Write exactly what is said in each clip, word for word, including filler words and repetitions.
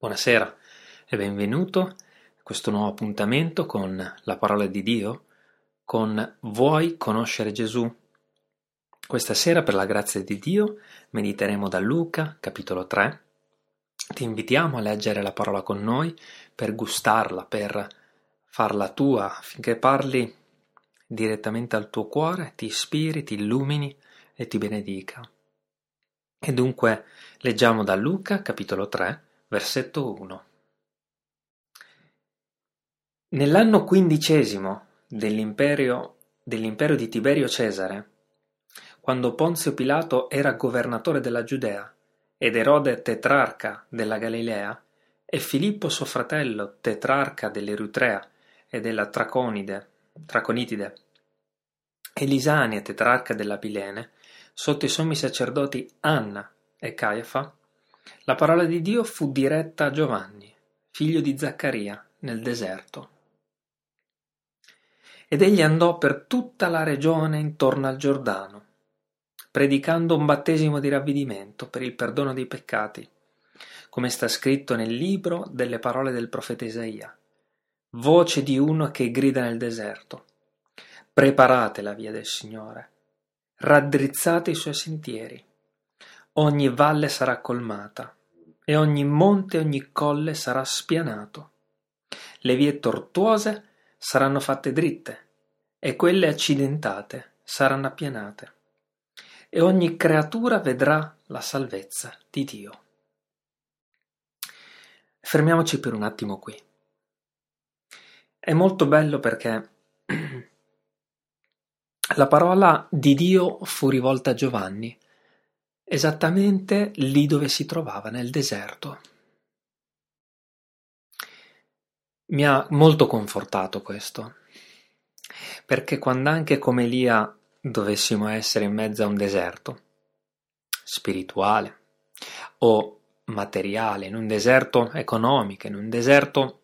Buonasera e benvenuto a questo nuovo appuntamento con la parola di Dio, con Vuoi conoscere Gesù? Questa sera, per la grazia di Dio, mediteremo da Luca, capitolo tre. Ti invitiamo a leggere la parola con noi, per gustarla, per farla tua, affinché parli direttamente al tuo cuore, ti ispiri, ti illumini e ti benedica. E dunque leggiamo da Luca, capitolo tre, versetto uno. Nell'anno quindicesimo dell'impero, dell'impero di Tiberio Cesare, quando Ponzio Pilato era governatore della Giudea ed Erode tetrarca della Galilea e Filippo suo fratello tetrarca dell'Eritrea e della Traconide, Traconitide e Lisania tetrarca della Pilene, sotto i sommi sacerdoti Anna e Caifa, la parola di Dio fu diretta a Giovanni, figlio di Zaccaria, nel deserto. Ed egli andò per tutta la regione intorno al Giordano, predicando un battesimo di ravvedimento per il perdono dei peccati, come sta scritto nel libro delle parole del profeta Isaia, voce di uno che grida nel deserto, preparate la via del Signore, raddrizzate i suoi sentieri. Ogni valle sarà colmata, e ogni monte e ogni colle sarà spianato. Le vie tortuose saranno fatte dritte, e quelle accidentate saranno appianate. E ogni creatura vedrà la salvezza di Dio. Fermiamoci per un attimo qui. È molto bello perché la parola di Dio fu rivolta a Giovanni, esattamente lì dove si trovava, nel deserto. Mi ha molto confortato questo, perché quando anche come Elia dovessimo essere in mezzo a un deserto spirituale o materiale, in un deserto economico, in un deserto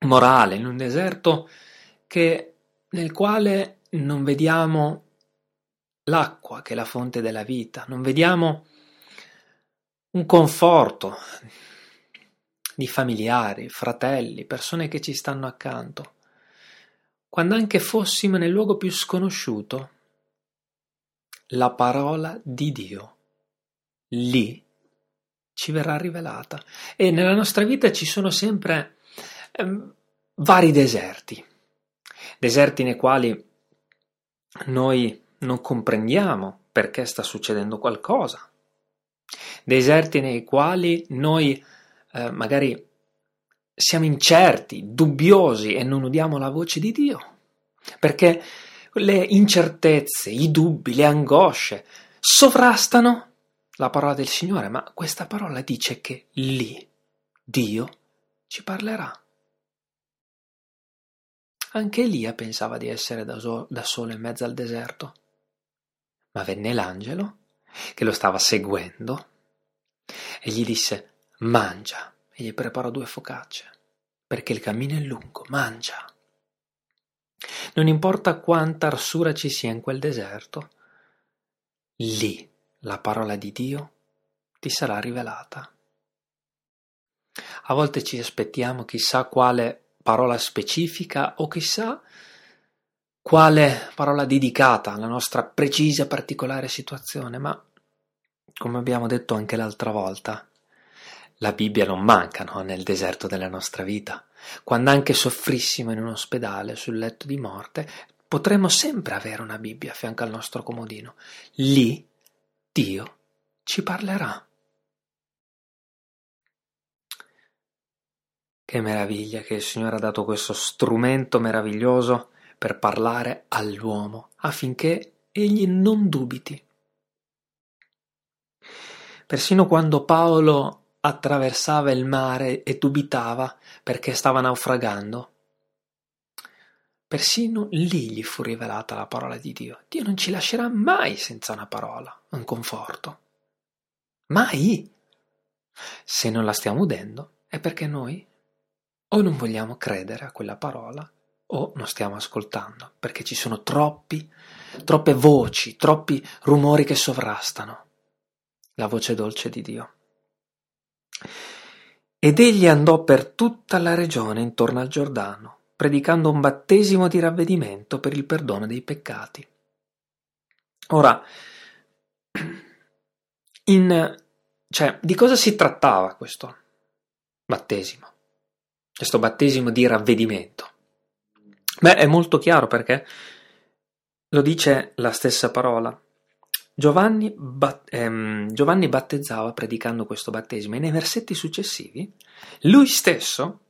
morale, in un deserto che, nel quale non vediamo l'acqua che è la fonte della vita, non vediamo un conforto di familiari, fratelli, persone che ci stanno accanto. Quando anche fossimo nel luogo più sconosciuto, la parola di Dio lì ci verrà rivelata. E nella nostra vita ci sono sempre eh, vari deserti, deserti nei quali noi non comprendiamo perché sta succedendo qualcosa, deserti nei quali noi eh, magari siamo incerti, dubbiosi e non udiamo la voce di Dio, perché le incertezze, i dubbi, le angosce sovrastano la parola del Signore, ma questa parola dice che lì Dio ci parlerà. Anche Elia pensava di essere da, so- da solo in mezzo al deserto. Ma venne l'angelo che lo stava seguendo e gli disse: mangia, e gli preparò due focacce, perché il cammino è lungo, mangia. Non importa quanta arsura ci sia in quel deserto, lì la parola di Dio ti sarà rivelata. A volte ci aspettiamo chissà quale parola specifica o chissà quale parola dedicata alla nostra precisa, particolare situazione, ma come abbiamo detto anche l'altra volta, la Bibbia non manca, no? Nel deserto della nostra vita. Quando anche soffrissimo in un ospedale, sul letto di morte, potremmo sempre avere una Bibbia a fianco al nostro comodino. Lì Dio ci parlerà. Che meraviglia che il Signore ha dato questo strumento meraviglioso per parlare all'uomo, affinché egli non dubiti. Persino quando Paolo attraversava il mare e dubitava perché stava naufragando, persino lì gli fu rivelata la parola di Dio. Dio non ci lascerà mai senza una parola, un conforto. Mai! Se non la stiamo udendo è perché noi o non vogliamo credere a quella parola, o non stiamo ascoltando, perché ci sono troppi, troppe voci, troppi rumori che sovrastano la voce dolce di Dio. Ed egli andò per tutta la regione intorno al Giordano, predicando un battesimo di ravvedimento per il perdono dei peccati. Ora, in, cioè, di cosa si trattava questo battesimo? Questo battesimo di ravvedimento? Beh, è molto chiaro perché lo dice la stessa parola. Giovanni, bat, ehm, Giovanni battezzava predicando questo battesimo e nei versetti successivi lui stesso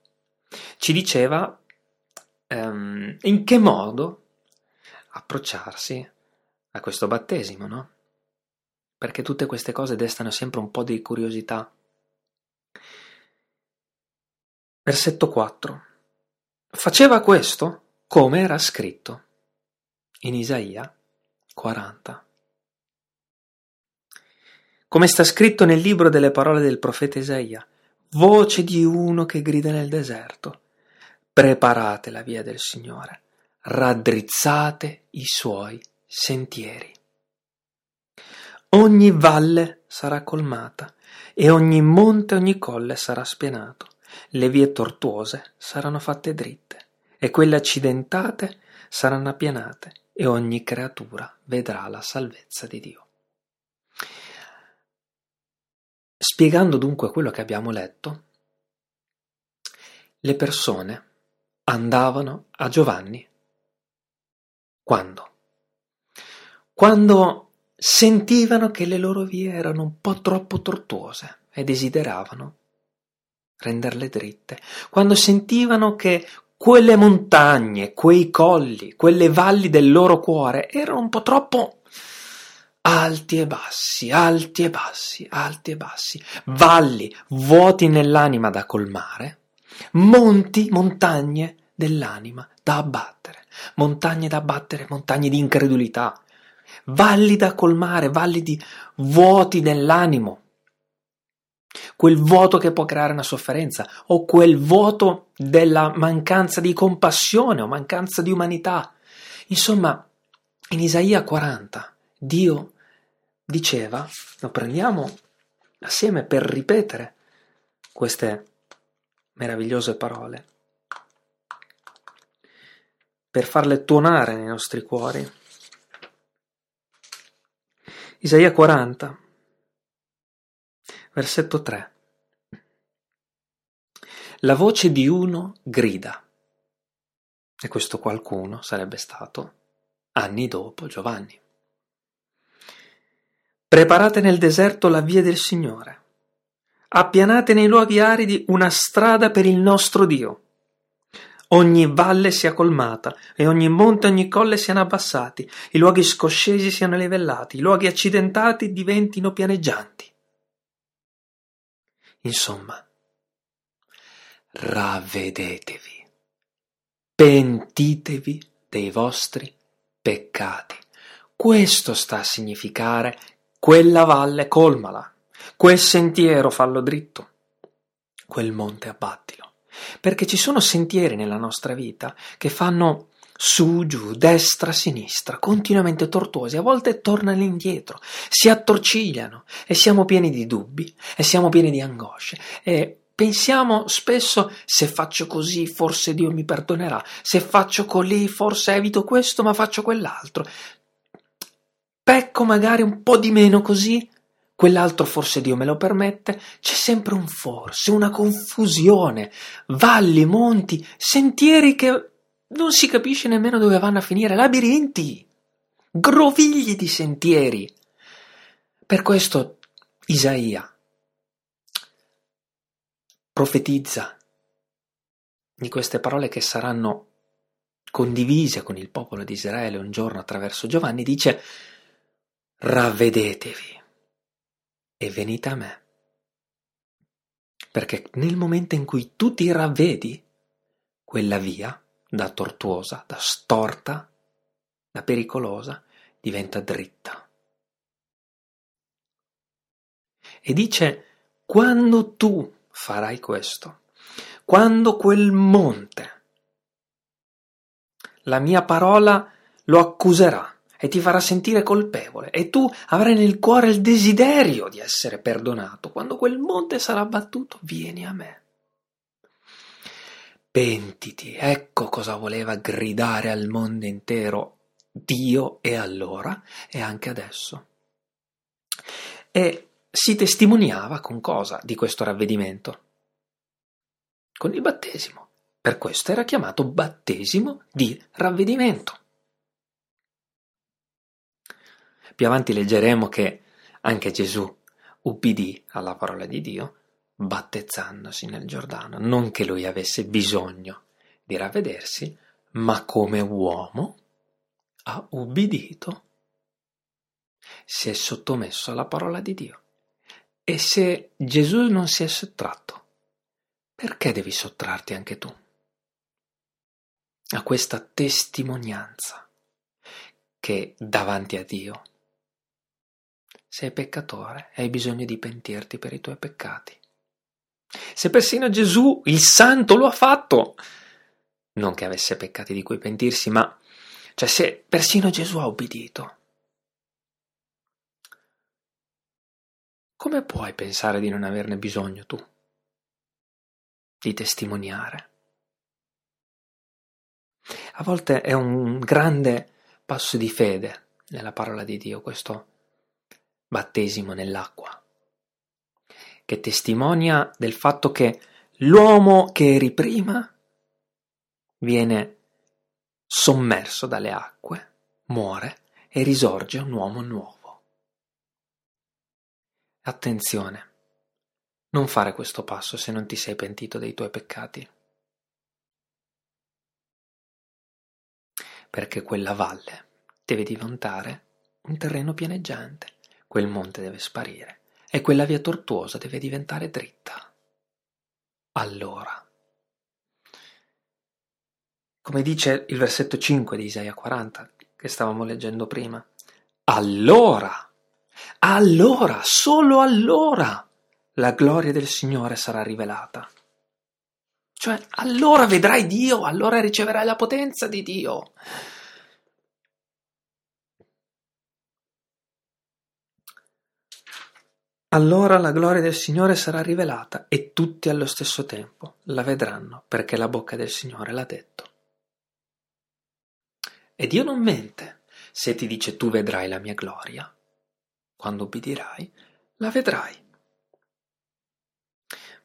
ci diceva ehm, in che modo approcciarsi a questo battesimo, no? Perché tutte queste cose destano sempre un po' di curiosità. Versetto quattro. Faceva questo come era scritto in Isaia quaranta. Come sta scritto nel libro delle parole del profeta Isaia, voce di uno che grida nel deserto, preparate la via del Signore, raddrizzate i suoi sentieri. Ogni valle sarà colmata e ogni monte e ogni colle sarà spianato, le vie tortuose saranno fatte dritte e quelle accidentate saranno appianate e ogni creatura vedrà la salvezza di Dio. Spiegando dunque quello che abbiamo letto, le persone andavano a Giovanni quando? Quando sentivano che le loro vie erano un po' troppo tortuose e desideravano renderle dritte, quando sentivano che quelle montagne, quei colli, quelle valli del loro cuore erano un po' troppo alti e bassi, alti e bassi, alti e bassi, valli vuoti nell'anima da colmare, monti, montagne dell'anima da abbattere, montagne da abbattere, montagne di incredulità, valli da colmare, valli di vuoti nell'animo, quel vuoto che può creare una sofferenza o quel vuoto della mancanza di compassione o mancanza di umanità. Insomma, in Isaia quaranta Dio diceva, lo prendiamo assieme per ripetere queste meravigliose parole, per farle tuonare nei nostri cuori. Isaia quaranta, versetto tre. La voce di uno grida, e questo qualcuno sarebbe stato anni dopo Giovanni. Preparate nel deserto la via del Signore, appianate nei luoghi aridi una strada per il nostro Dio. Ogni valle sia colmata e ogni monte e ogni colle siano abbassati, i luoghi scoscesi siano livellati, i luoghi accidentati diventino pianeggianti. Insomma, ravvedetevi, pentitevi dei vostri peccati. Questo sta a significare quella valle colmala, quel sentiero fallo dritto, quel monte abbattilo. Perché ci sono sentieri nella nostra vita che fanno su, giù, destra, sinistra, continuamente tortuosi, a volte tornano indietro, si attorcigliano e siamo pieni di dubbi e siamo pieni di angosce e pensiamo spesso, se faccio così forse Dio mi perdonerà, se faccio colì forse evito questo ma faccio quell'altro. Pecco magari un po' di meno così, quell'altro forse Dio me lo permette, c'è sempre un forse, una confusione, valli, monti, sentieri che non si capisce nemmeno dove vanno a finire, labirinti, grovigli di sentieri. Per questo Isaia profetizza di queste parole che saranno condivise con il popolo di Israele un giorno attraverso Giovanni, dice: ravvedetevi e venite a me, perché nel momento in cui tu ti ravvedi, quella via da tortuosa, da storta, da pericolosa, diventa dritta. E dice, quando tu farai questo, quando quel monte, la mia parola lo accuserà, e ti farà sentire colpevole, e tu avrai nel cuore il desiderio di essere perdonato. Quando quel monte sarà abbattuto, vieni a me. pentiti. Ecco cosa voleva gridare al mondo intero Dio, e allora e anche adesso. E si testimoniava con cosa di questo ravvedimento? Con il battesimo. Per questo era chiamato battesimo di ravvedimento. Più avanti leggeremo che anche Gesù ubbidì alla parola di Dio battezzandosi nel Giordano, non che lui avesse bisogno di ravvedersi, ma come uomo ha ubbidito, si è sottomesso alla parola di Dio. E se Gesù non si è sottratto, perché devi sottrarti anche tu a questa testimonianza che davanti a Dio sei peccatore e hai bisogno di pentirti per i tuoi peccati? Se persino Gesù, il santo, lo ha fatto, non che avesse peccati di cui pentirsi, ma cioè se persino Gesù ha obbedito, come puoi pensare di non averne bisogno tu, di testimoniare? A volte è un grande passo di fede nella parola di Dio questo battesimo nell'acqua, che testimonia del fatto che l'uomo che eri prima viene sommerso dalle acque, muore e risorge un uomo nuovo. Attenzione, non fare questo passo se non ti sei pentito dei tuoi peccati, perché quella valle deve diventare un terreno pianeggiante, quel monte deve sparire e quella via tortuosa deve diventare dritta. Allora, come dice il versetto cinque di Isaia quaranta, che stavamo leggendo prima, allora, allora, solo allora, la gloria del Signore sarà rivelata. Cioè, allora vedrai Dio, allora riceverai la potenza di Dio. Allora la gloria del Signore sarà rivelata e tutti allo stesso tempo la vedranno, perché la bocca del Signore l'ha detto. E Dio non mente. Se ti dice tu vedrai la mia gloria, quando ubbidirai, la vedrai.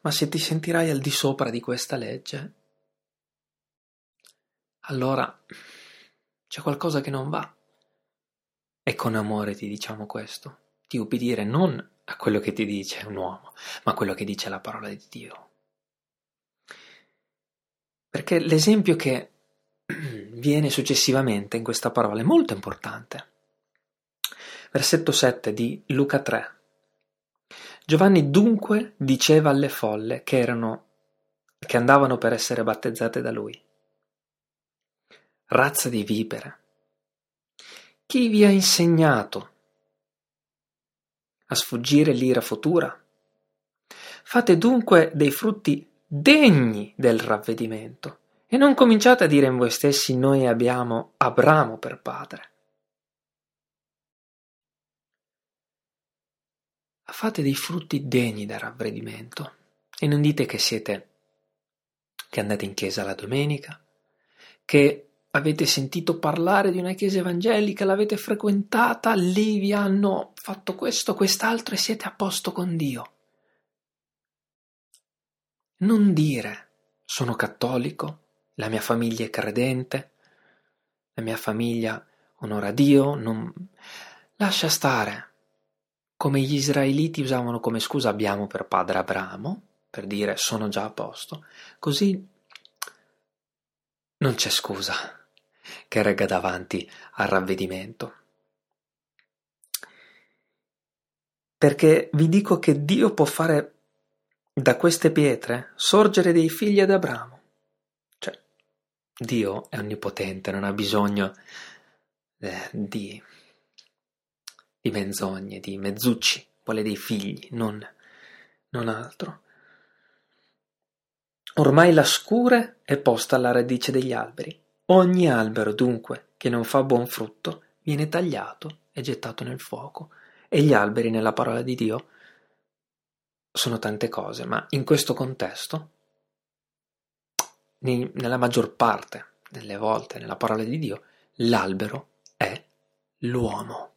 Ma se ti sentirai al di sopra di questa legge, allora c'è qualcosa che non va. E con amore ti diciamo questo, di ubbidire non a quello che ti dice un uomo, ma a quello che dice la parola di Dio. Perché l'esempio che viene successivamente in questa parola è molto importante. Versetto sette di Luca tre. Giovanni dunque diceva alle folle che erano, che andavano per essere battezzate da lui: razza di vipere, chi vi ha insegnato a sfuggire l'ira futura? Fate dunque dei frutti degni del ravvedimento e non cominciate a dire in voi stessi: noi abbiamo Abramo per padre. Fate dei frutti degni del ravvedimento e non dite che siete, che andate in chiesa la domenica, che avete sentito parlare di una chiesa evangelica, l'avete frequentata, lì vi hanno fatto questo, quest'altro e siete a posto con Dio. Non dire: sono cattolico, la mia famiglia è credente, la mia famiglia onora Dio. Non... Lascia stare. Come gli israeliti usavano come scusa abbiamo per padre Abramo, per dire sono già a posto, così non c'è scusa che regga davanti al ravvedimento. Perché vi dico che Dio può fare da queste pietre sorgere dei figli ad Abramo. Cioè, Dio è onnipotente, non ha bisogno eh, di, di menzogne, di mezzucci, vuole dei figli, non, non altro. Ormai la scure è posta alla radice degli alberi. Ogni albero, dunque, che non fa buon frutto, viene tagliato e gettato nel fuoco. E gli alberi, nella parola di Dio, sono tante cose, ma in questo contesto nella maggior parte delle volte nella parola di Dio, l'albero è l'uomo.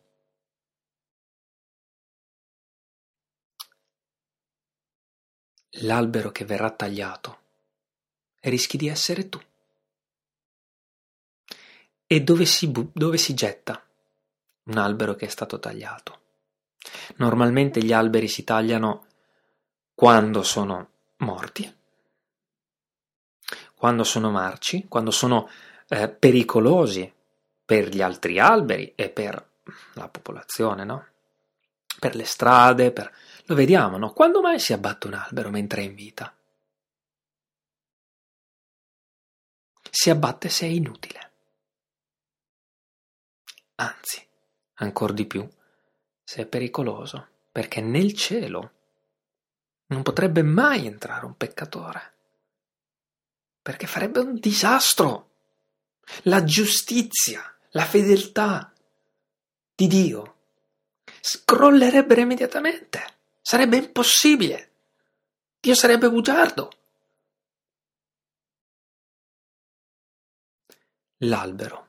L'albero che verrà tagliato rischi di essere tu. E dove si, bu- dove si getta un albero che è stato tagliato? Normalmente gli alberi si tagliano quando sono morti, quando sono marci, quando sono eh, pericolosi per gli altri alberi e per la popolazione, no? Per le strade, per... lo vediamo, no? Quando mai si abbatte un albero mentre è in vita? Si abbatte se è inutile. Anzi, ancor di più, se è pericoloso, perché nel cielo non potrebbe mai entrare un peccatore, perché farebbe un disastro. La giustizia, la fedeltà di Dio scrollerebbero immediatamente, sarebbe impossibile, Dio sarebbe bugiardo. L'albero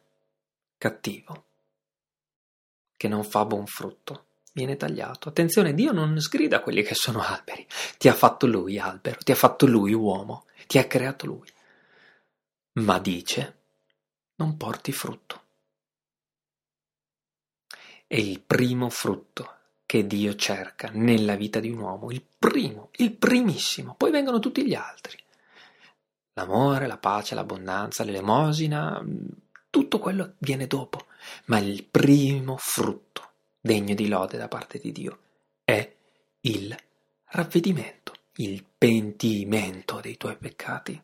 cattivo che non fa buon frutto viene tagliato. Attenzione, Dio non sgrida quelli che sono alberi, ti ha fatto lui albero, ti ha fatto lui uomo, ti ha creato lui, ma dice: non porti frutto. È il primo frutto che Dio cerca nella vita di un uomo, il primo, il primissimo, poi vengono tutti gli altri. L'amore, la pace, l'abbondanza, l'elemosina, tutto quello viene dopo, ma il primo frutto degno di lode da parte di Dio è il ravvedimento, il pentimento dei tuoi peccati.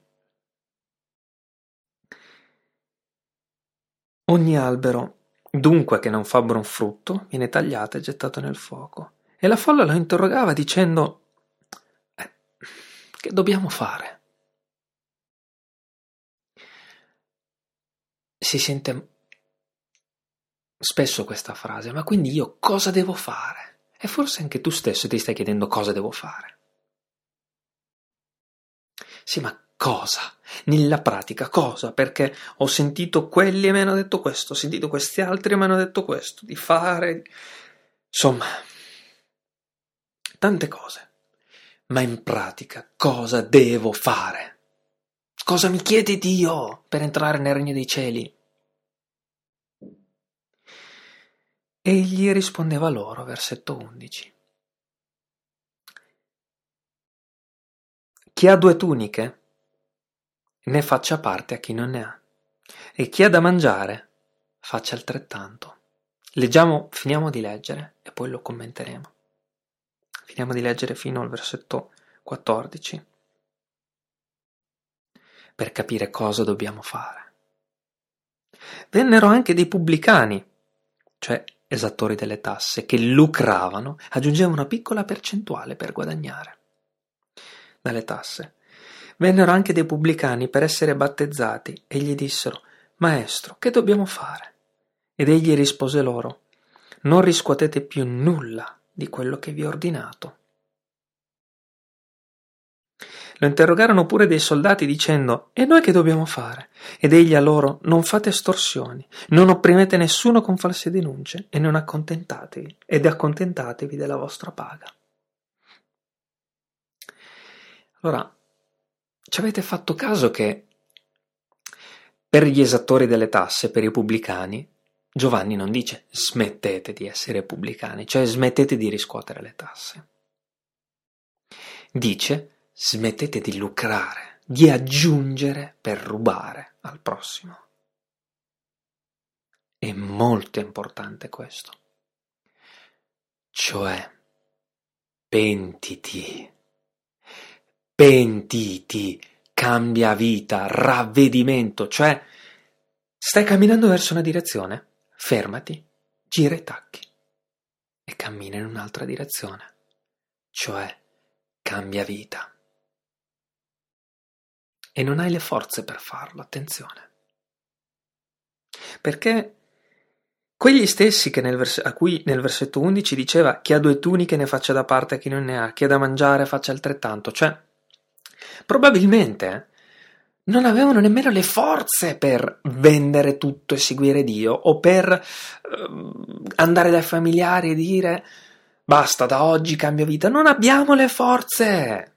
Ogni albero, dunque, che non fa buon frutto, viene tagliato e gettato nel fuoco. E la folla lo interrogava dicendo: eh, che dobbiamo fare? Si sente spesso questa frase: ma quindi io cosa devo fare? E forse anche tu stesso ti stai chiedendo: cosa devo fare? Sì, ma cosa? Nella pratica, cosa? Perché ho sentito quelli e mi hanno detto questo, ho sentito questi altri e mi hanno detto questo, di fare, insomma, tante cose. Ma in pratica, cosa devo fare? Cosa mi chiede Dio per entrare nel regno dei cieli? Egli rispondeva loro, versetto undici. Chi ha due tuniche, ne faccia parte a chi non ne ha, e chi ha da mangiare faccia altrettanto. Leggiamo, finiamo di leggere e poi lo commenteremo. Finiamo di leggere fino al versetto quattordici per capire cosa dobbiamo fare. Vennero anche dei pubblicani, cioè esattori delle tasse, che lucravano, aggiungevano una piccola percentuale per guadagnare dalle tasse. Vennero anche dei pubblicani per essere battezzati e gli dissero: Maestro, che dobbiamo fare? Ed egli rispose loro: Non riscuotete più nulla di quello che vi ho ordinato. Lo interrogarono pure dei soldati dicendo: E noi che dobbiamo fare? Ed egli a loro: Non fate estorsioni, non opprimete nessuno con false denunce e non accontentatevi, ed accontentatevi della vostra paga. Allora, ci avete fatto caso che per gli esattori delle tasse, per i pubblicani, Giovanni non dice smettete di essere pubblicani, cioè smettete di riscuotere le tasse. Dice smettete di lucrare, di aggiungere per rubare al prossimo. È molto importante questo. Cioè, pentiti. Pentiti, cambia vita, ravvedimento, cioè stai camminando verso una direzione, fermati, gira i tacchi e cammina in un'altra direzione, cioè cambia vita. E non hai le forze per farlo, attenzione, perché quegli stessi che nel vers- a cui nel versetto undici diceva chi ha due tuniche ne faccia da parte a chi non ne ha, chi ha da mangiare faccia altrettanto, cioè probabilmente non avevano nemmeno le forze per vendere tutto e seguire Dio, o per eh, andare dai familiari e dire basta, da oggi cambio vita. Non abbiamo le forze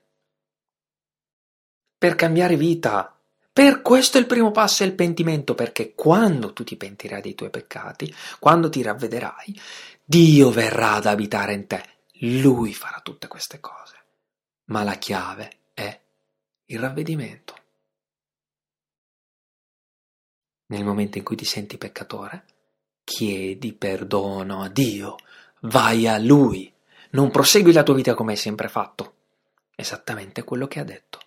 per cambiare vita. Per questo il primo passo è il pentimento, perché quando tu ti pentirai dei tuoi peccati, quando ti ravvederai, Dio verrà ad abitare in te. Lui farà tutte queste cose. Ma la chiave è il ravvedimento. Nel momento in cui ti senti peccatore, chiedi perdono a Dio, vai a Lui, non prosegui la tua vita come hai sempre fatto. Esattamente quello che ha detto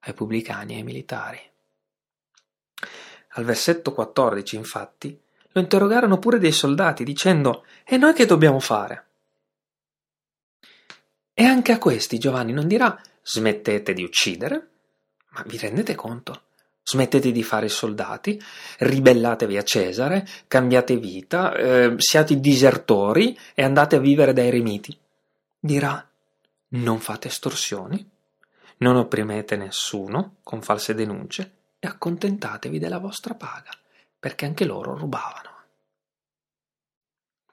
ai pubblicani e ai militari. Al versetto quattordici, infatti, lo interrogarono pure dei soldati, dicendo: «E noi che dobbiamo fare?» E anche a questi Giovanni non dirà: «Smettete di uccidere», ma vi rendete conto? Smettete di fare i soldati, ribellatevi a Cesare, cambiate vita, eh, siate disertori e andate a vivere dai eremiti. Dirà: «Non fate estorsioni, non opprimete nessuno con false denunce e accontentatevi della vostra paga», perché anche loro rubavano.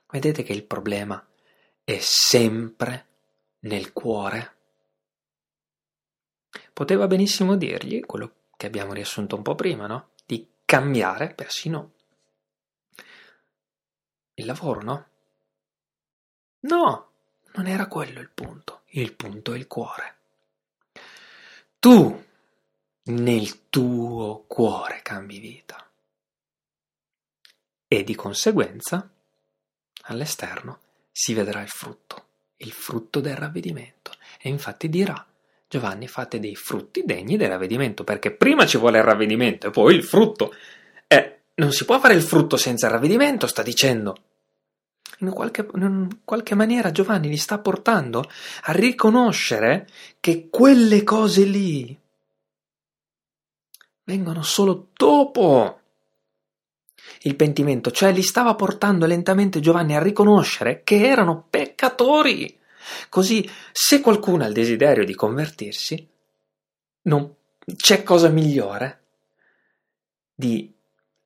Vedete che il problema è sempre nel cuore. Poteva benissimo dirgli quello che abbiamo riassunto un po' prima, no? Di cambiare persino il lavoro, no? No, non era quello il punto. Il punto è il cuore. Tu, nel tuo cuore, cambi vita. E di conseguenza, all'esterno, si vedrà il frutto, il frutto del ravvedimento. E infatti dirà Giovanni: fate dei frutti degni del ravvedimento, perché prima ci vuole il ravvedimento e poi il frutto. Eh, non si può fare il frutto senza il ravvedimento, sta dicendo. In qualche, in qualche maniera Giovanni li sta portando a riconoscere che quelle cose lì vengono solo dopo il pentimento, cioè li stava portando lentamente Giovanni a riconoscere che erano peccatori. Così, se qualcuno ha il desiderio di convertirsi, non c'è cosa migliore di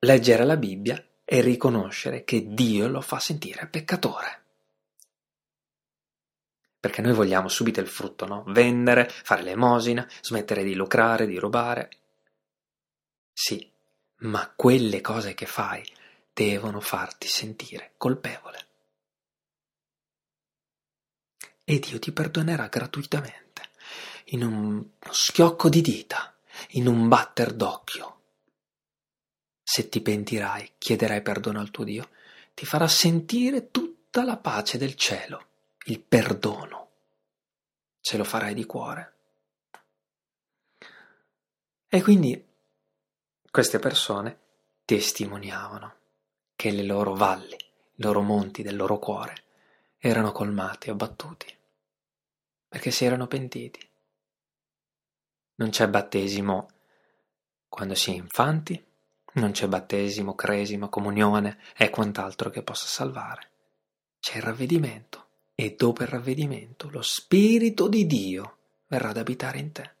leggere la Bibbia e riconoscere che Dio lo fa sentire peccatore. Perché noi vogliamo subito il frutto, no? Vendere, fare l'emosina, smettere di lucrare, di rubare. Sì. Ma quelle cose che fai devono farti sentire colpevole. E Dio ti perdonerà gratuitamente, in uno schiocco di dita, in un batter d'occhio. Se ti pentirai, chiederai perdono al tuo Dio, ti farà sentire tutta la pace del cielo, il perdono. Ce lo farai di cuore. E quindi queste persone testimoniavano che le loro valli, i loro monti del loro cuore erano colmati, abbattuti, perché si erano pentiti. Non c'è battesimo quando si è infanti, non c'è battesimo, cresima, comunione e quant'altro che possa salvare. C'è il ravvedimento, e dopo il ravvedimento lo Spirito di Dio verrà ad abitare in te.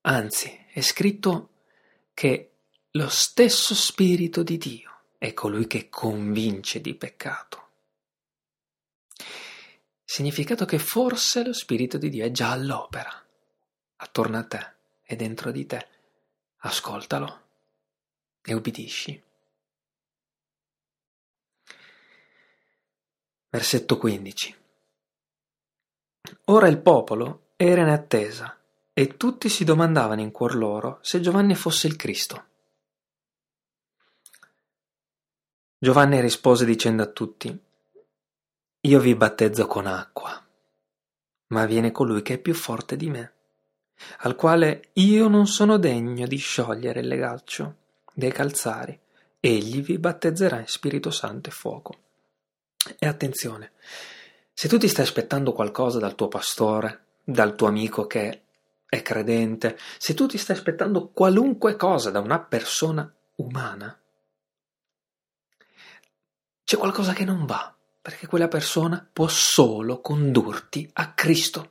Anzi, è scritto che lo stesso Spirito di Dio è colui che convince di peccato. Significato che forse lo Spirito di Dio è già all'opera, attorno a te e dentro di te. Ascoltalo e ubbidisci. Versetto quindici. Ora il popolo era in attesa, e tutti si domandavano in cuor loro se Giovanni fosse il Cristo. Giovanni rispose dicendo a tutti: «Io vi battezzo con acqua, ma viene colui che è più forte di me, al quale io non sono degno di sciogliere il legaccio dei calzari. Egli vi battezzerà in Spirito Santo e fuoco». E attenzione, se tu ti stai aspettando qualcosa dal tuo pastore, dal tuo amico che è credente, se tu ti stai aspettando qualunque cosa da una persona umana, c'è qualcosa che non va, perché quella persona può solo condurti a Cristo.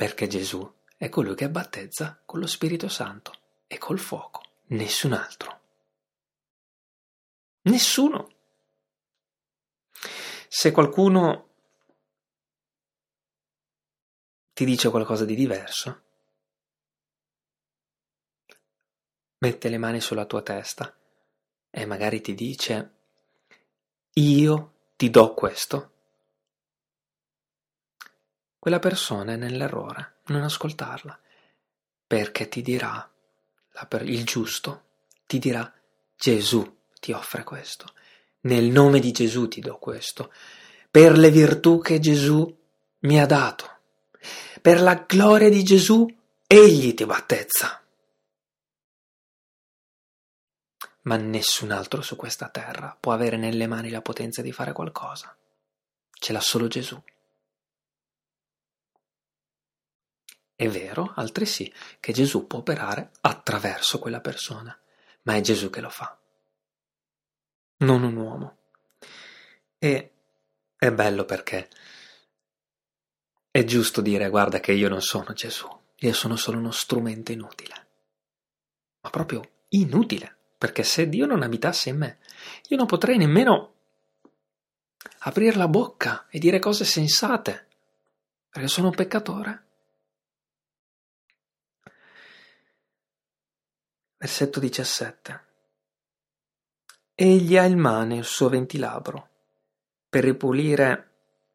perché Gesù è colui che battezza con lo Spirito Santo e col fuoco, nessun altro. Nessuno. Se qualcuno ti dice qualcosa di diverso, mette le mani sulla tua testa e magari ti dice: io ti do questo. Quella persona è nell'errore, non ascoltarla, perché ti dirà, il giusto ti dirà: Gesù ti offre questo, nel nome di Gesù ti do questo, per le virtù che Gesù mi ha dato, per la gloria di Gesù egli ti battezza. Ma nessun altro su questa terra può avere nelle mani la potenza di fare qualcosa. Ce l'ha solo Gesù. È vero, altresì, che Gesù può operare attraverso quella persona, ma è Gesù che lo fa, non un uomo. E è bello perché è giusto dire: guarda che io non sono Gesù, io sono solo uno strumento inutile, ma proprio inutile. Perché se Dio non abitasse in me, io non potrei nemmeno aprire la bocca e dire cose sensate, perché sono un peccatore. Versetto diciassette. Egli ha il mane, il suo ventilabro, per ripulire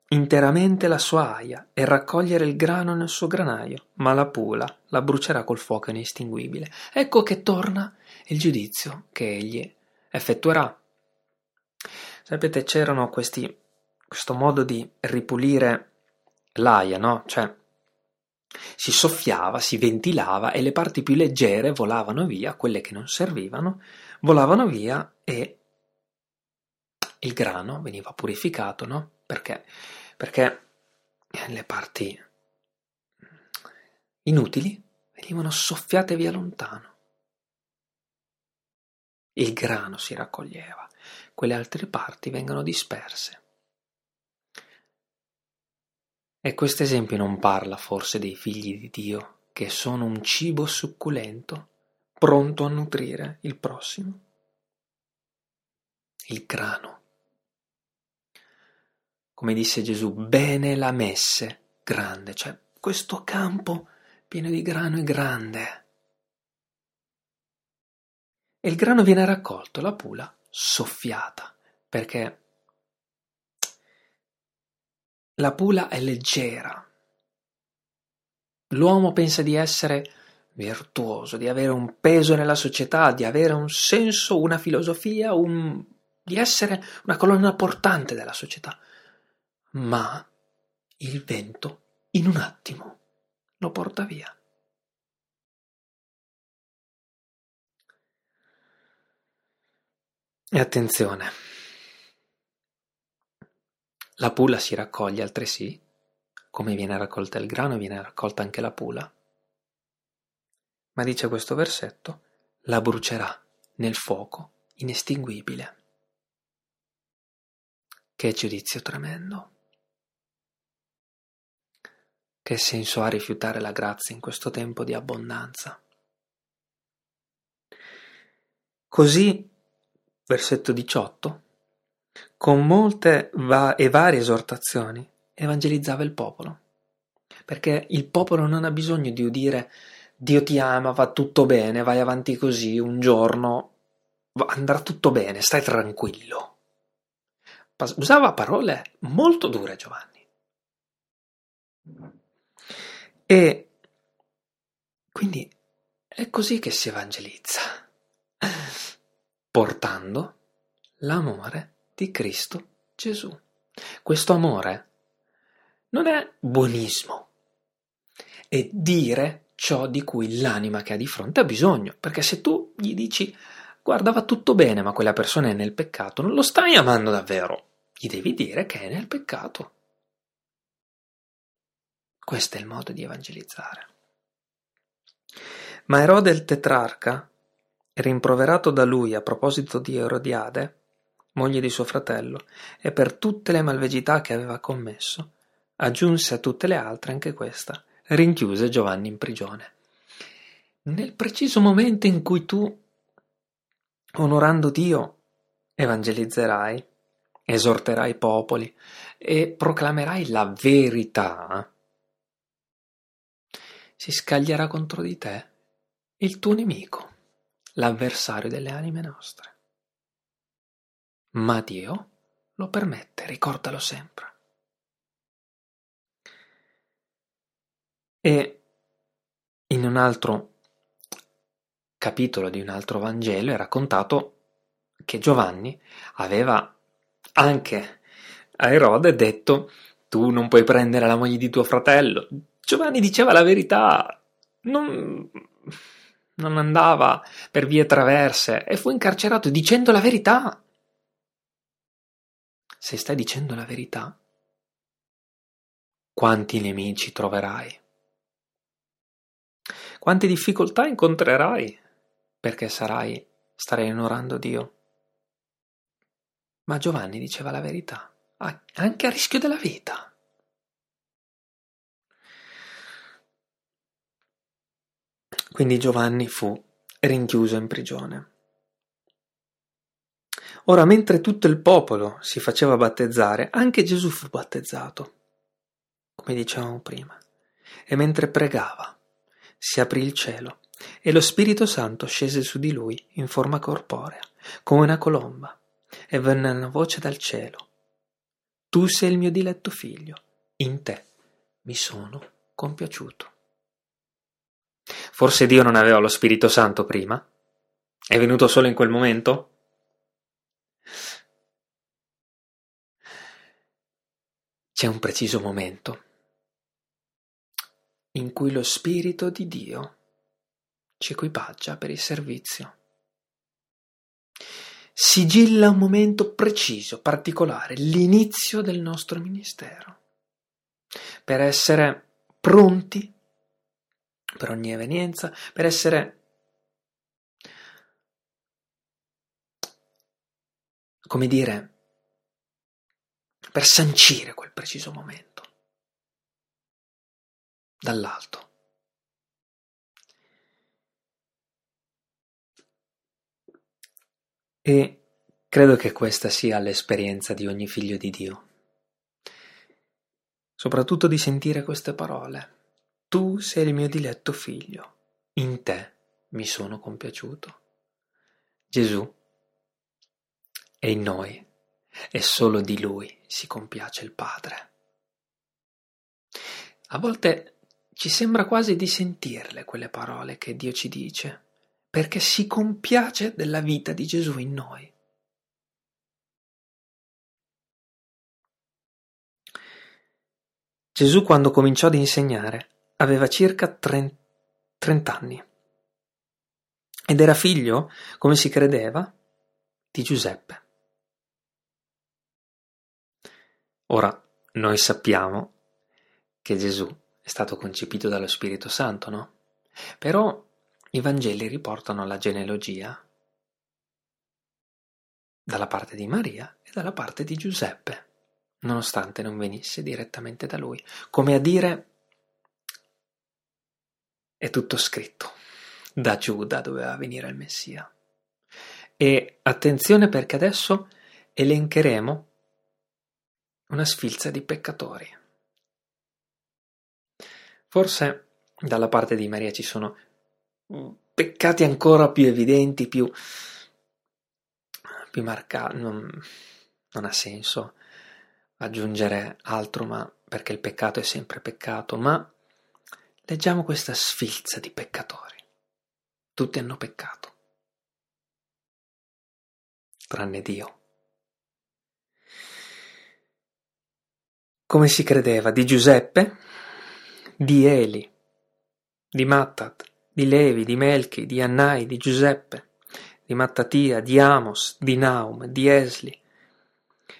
interamente la sua aia e raccogliere il grano nel suo granaio, ma la pula la brucerà col fuoco inestinguibile. Ecco che torna il giudizio che egli effettuerà. Sapete, c'erano questi, questo modo di ripulire l'aia, no? Cioè, si soffiava, si ventilava e le parti più leggere volavano via, quelle che non servivano volavano via e il grano veniva purificato, no? Perché? Perché le parti inutili venivano soffiate via lontano. Il grano si raccoglieva, quelle altre parti vengono disperse. E questo esempio non parla forse dei figli di Dio, che sono un cibo succulento, pronto a nutrire il prossimo? Il grano. Come disse Gesù, bene la messe grande, cioè questo campo pieno di grano è grande. E il grano viene raccolto, la pula soffiata, perché la pula è leggera. L'uomo pensa di essere virtuoso, di avere un peso nella società, di avere un senso, una filosofia, un... di essere una colonna portante della società. Ma il vento in un attimo lo porta via. E attenzione, la pula si raccoglie altresì, come viene raccolta il grano viene raccolta anche la pula, ma dice questo versetto, la brucerà nel fuoco inestinguibile. Che giudizio tremendo! Che senso ha rifiutare la grazia in questo tempo di abbondanza? Così, versetto diciotto, con molte va- e varie esortazioni evangelizzava il popolo, perché il popolo non ha bisogno di udire Dio ti ama, va tutto bene, vai avanti così, un giorno andrà tutto bene, stai tranquillo. Usava parole molto dure Giovanni. E quindi è così che si evangelizza. Portando l'amore di Cristo Gesù. Questo amore non è buonismo, è dire ciò di cui l'anima che ha di fronte ha bisogno, perché se tu gli dici guarda va tutto bene ma quella persona è nel peccato, non lo stai amando davvero, gli devi dire che è nel peccato. Questo è il modo di evangelizzare. Ma Erode il tetrarca, rimproverato da lui a proposito di Erodiade, moglie di suo fratello, e per tutte le malvegità che aveva commesso, aggiunse a tutte le altre anche questa, rinchiuse Giovanni in prigione. Nel preciso momento in cui tu, onorando Dio, evangelizzerai, esorterai i popoli e proclamerai la verità, si scaglierà contro di te il tuo nemico, l'avversario delle anime nostre. Ma Dio lo permette, ricordalo sempre. E in un altro capitolo di un altro Vangelo è raccontato che Giovanni aveva anche a Erode detto: tu non puoi prendere la moglie di tuo fratello. Giovanni diceva la verità, non, non andava per vie traverse e fu incarcerato dicendo la verità. Se stai dicendo la verità, quanti nemici troverai? Quante difficoltà incontrerai? Perché sarai, starai onorando Dio. Ma Giovanni diceva la verità, anche a rischio della vita. Quindi Giovanni fu rinchiuso in prigione. Ora, mentre tutto il popolo si faceva battezzare, anche Gesù fu battezzato, come dicevamo prima, e mentre pregava si aprì il cielo e lo Spirito Santo scese su di lui in forma corporea, come una colomba, e venne una voce dal cielo: tu sei il mio diletto figlio, in te mi sono compiaciuto. Forse Dio non aveva lo Spirito Santo prima? È venuto solo in quel momento? C'è un preciso momento in cui lo Spirito di Dio ci equipaggia per il servizio. Sigilla un momento preciso, particolare, l'inizio del nostro ministero, per essere pronti per ogni evenienza, per essere, come dire, per sancire quel preciso momento dall'alto. E credo che questa sia l'esperienza di ogni figlio di Dio, soprattutto di sentire queste parole: tu sei il mio diletto figlio, in te mi sono compiaciuto. Gesù è in noi e solo di Lui si compiace il Padre. A volte ci sembra quasi di sentirle quelle parole che Dio ci dice, perché si compiace della vita di Gesù in noi. Gesù, quando cominciò ad insegnare, aveva circa trenta anni ed era figlio, come si credeva, di Giuseppe. Ora, noi sappiamo che Gesù è stato concepito dallo Spirito Santo, no? Però i Vangeli riportano la genealogia dalla parte di Maria e dalla parte di Giuseppe, nonostante non venisse direttamente da lui, come a dire: è tutto scritto, da Giuda doveva venire il Messia. E attenzione, perché adesso elencheremo una sfilza di peccatori. Forse dalla parte di Maria ci sono peccati ancora più evidenti, più, più marcati. Non, non ha senso aggiungere altro, ma perché il peccato è sempre peccato. Ma leggiamo questa sfilza di peccatori. Tutti hanno peccato, tranne Dio. Come si credeva, di Giuseppe, di Eli, di Mattat, di Levi, di Melchi, di Annai, di Giuseppe, di Mattatia, di Amos, di Naum, di Esli,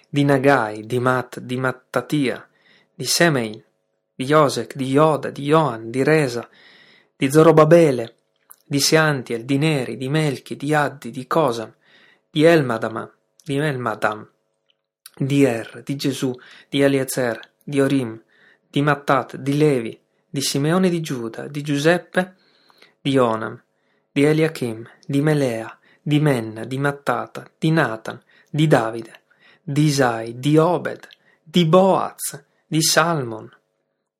di Nagai, di Mat, di Mattatia, di Semein, di Josec, di Ioda, di Joan, di Resa, di Zorobabele, di Seantiel, di Neri, di Melchi, di Addi, di Cosam, di Elmadama, di Elmadam, di Er, di Gesù, di Eliezer, di Orim, di Mattat, di Levi, di Simeone e di Giuda, di Giuseppe, di Onam, di Eliachim, di Melea, di Menna, di Mattata, di Natan, di Davide, di Isai, di Obed, di Boaz, di Salmon,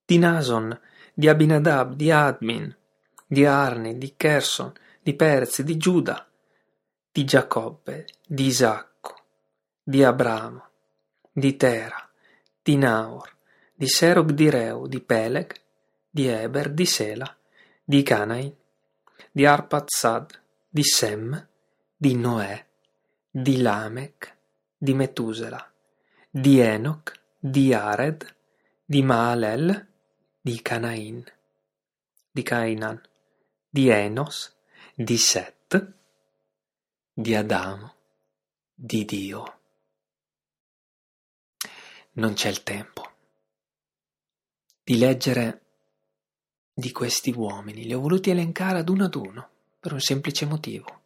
di Nason, di Abinadab, di Admin, di Arni, di Cherson, di Perzi, di Giuda, di Giacobbe, di Isacco, di Abramo, di Tera, di Naor, di Serog di Reu, di Peleg, di Eber, di Sela, di Canain, di Arpazzad, di Sem, di Noè, di Lamech, di Metusela, di Enoch, di Ared, di Maalel, di Canain, di Cainan, di Enos, di Set, di Adamo, di Dio. Non c'è il tempo di leggere di questi uomini, li ho voluti elencare ad uno ad uno per un semplice motivo,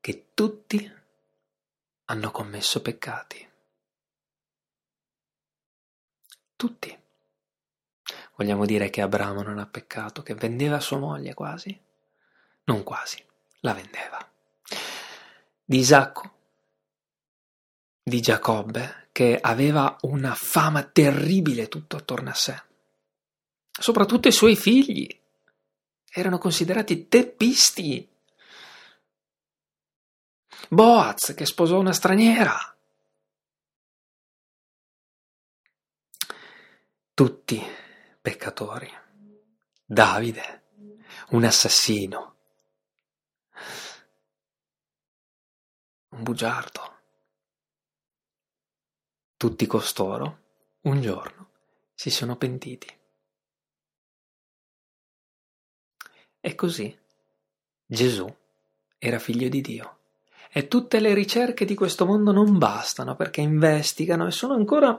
che tutti hanno commesso peccati. Tutti. Vogliamo dire che Abramo non ha peccato, che vendeva sua moglie quasi? Non quasi, la vendeva. Di Isacco, di Giacobbe, che aveva una fama terribile tutto attorno a sé. Soprattutto i suoi figli erano considerati teppisti. Boaz, che sposò una straniera. Tutti peccatori. Davide, un assassino. Un bugiardo. Tutti costoro un giorno si sono pentiti. E così Gesù era figlio di Dio. E tutte le ricerche di questo mondo non bastano, perché investigano e sono ancora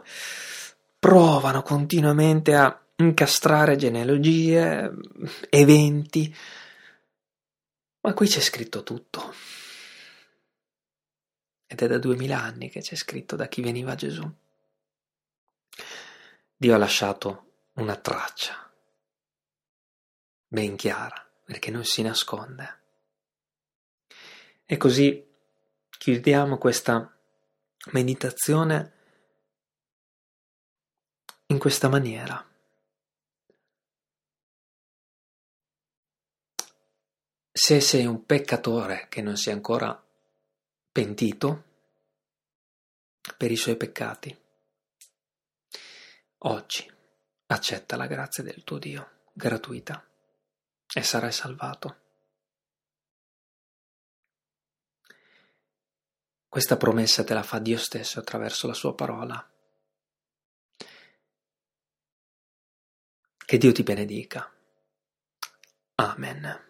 provano continuamente a incastrare genealogie, eventi. Ma qui c'è scritto tutto. Ed è da duemila anni che c'è scritto da chi veniva Gesù. Dio ha lasciato una traccia ben chiara, perché non si nasconde. E così chiudiamo questa meditazione in questa maniera. Se sei un peccatore che non si è ancora pentito per i suoi peccati, oggi accetta la grazia del tuo Dio, gratuita, e sarai salvato. Questa promessa te la fa Dio stesso attraverso la sua parola. Che Dio ti benedica. Amen.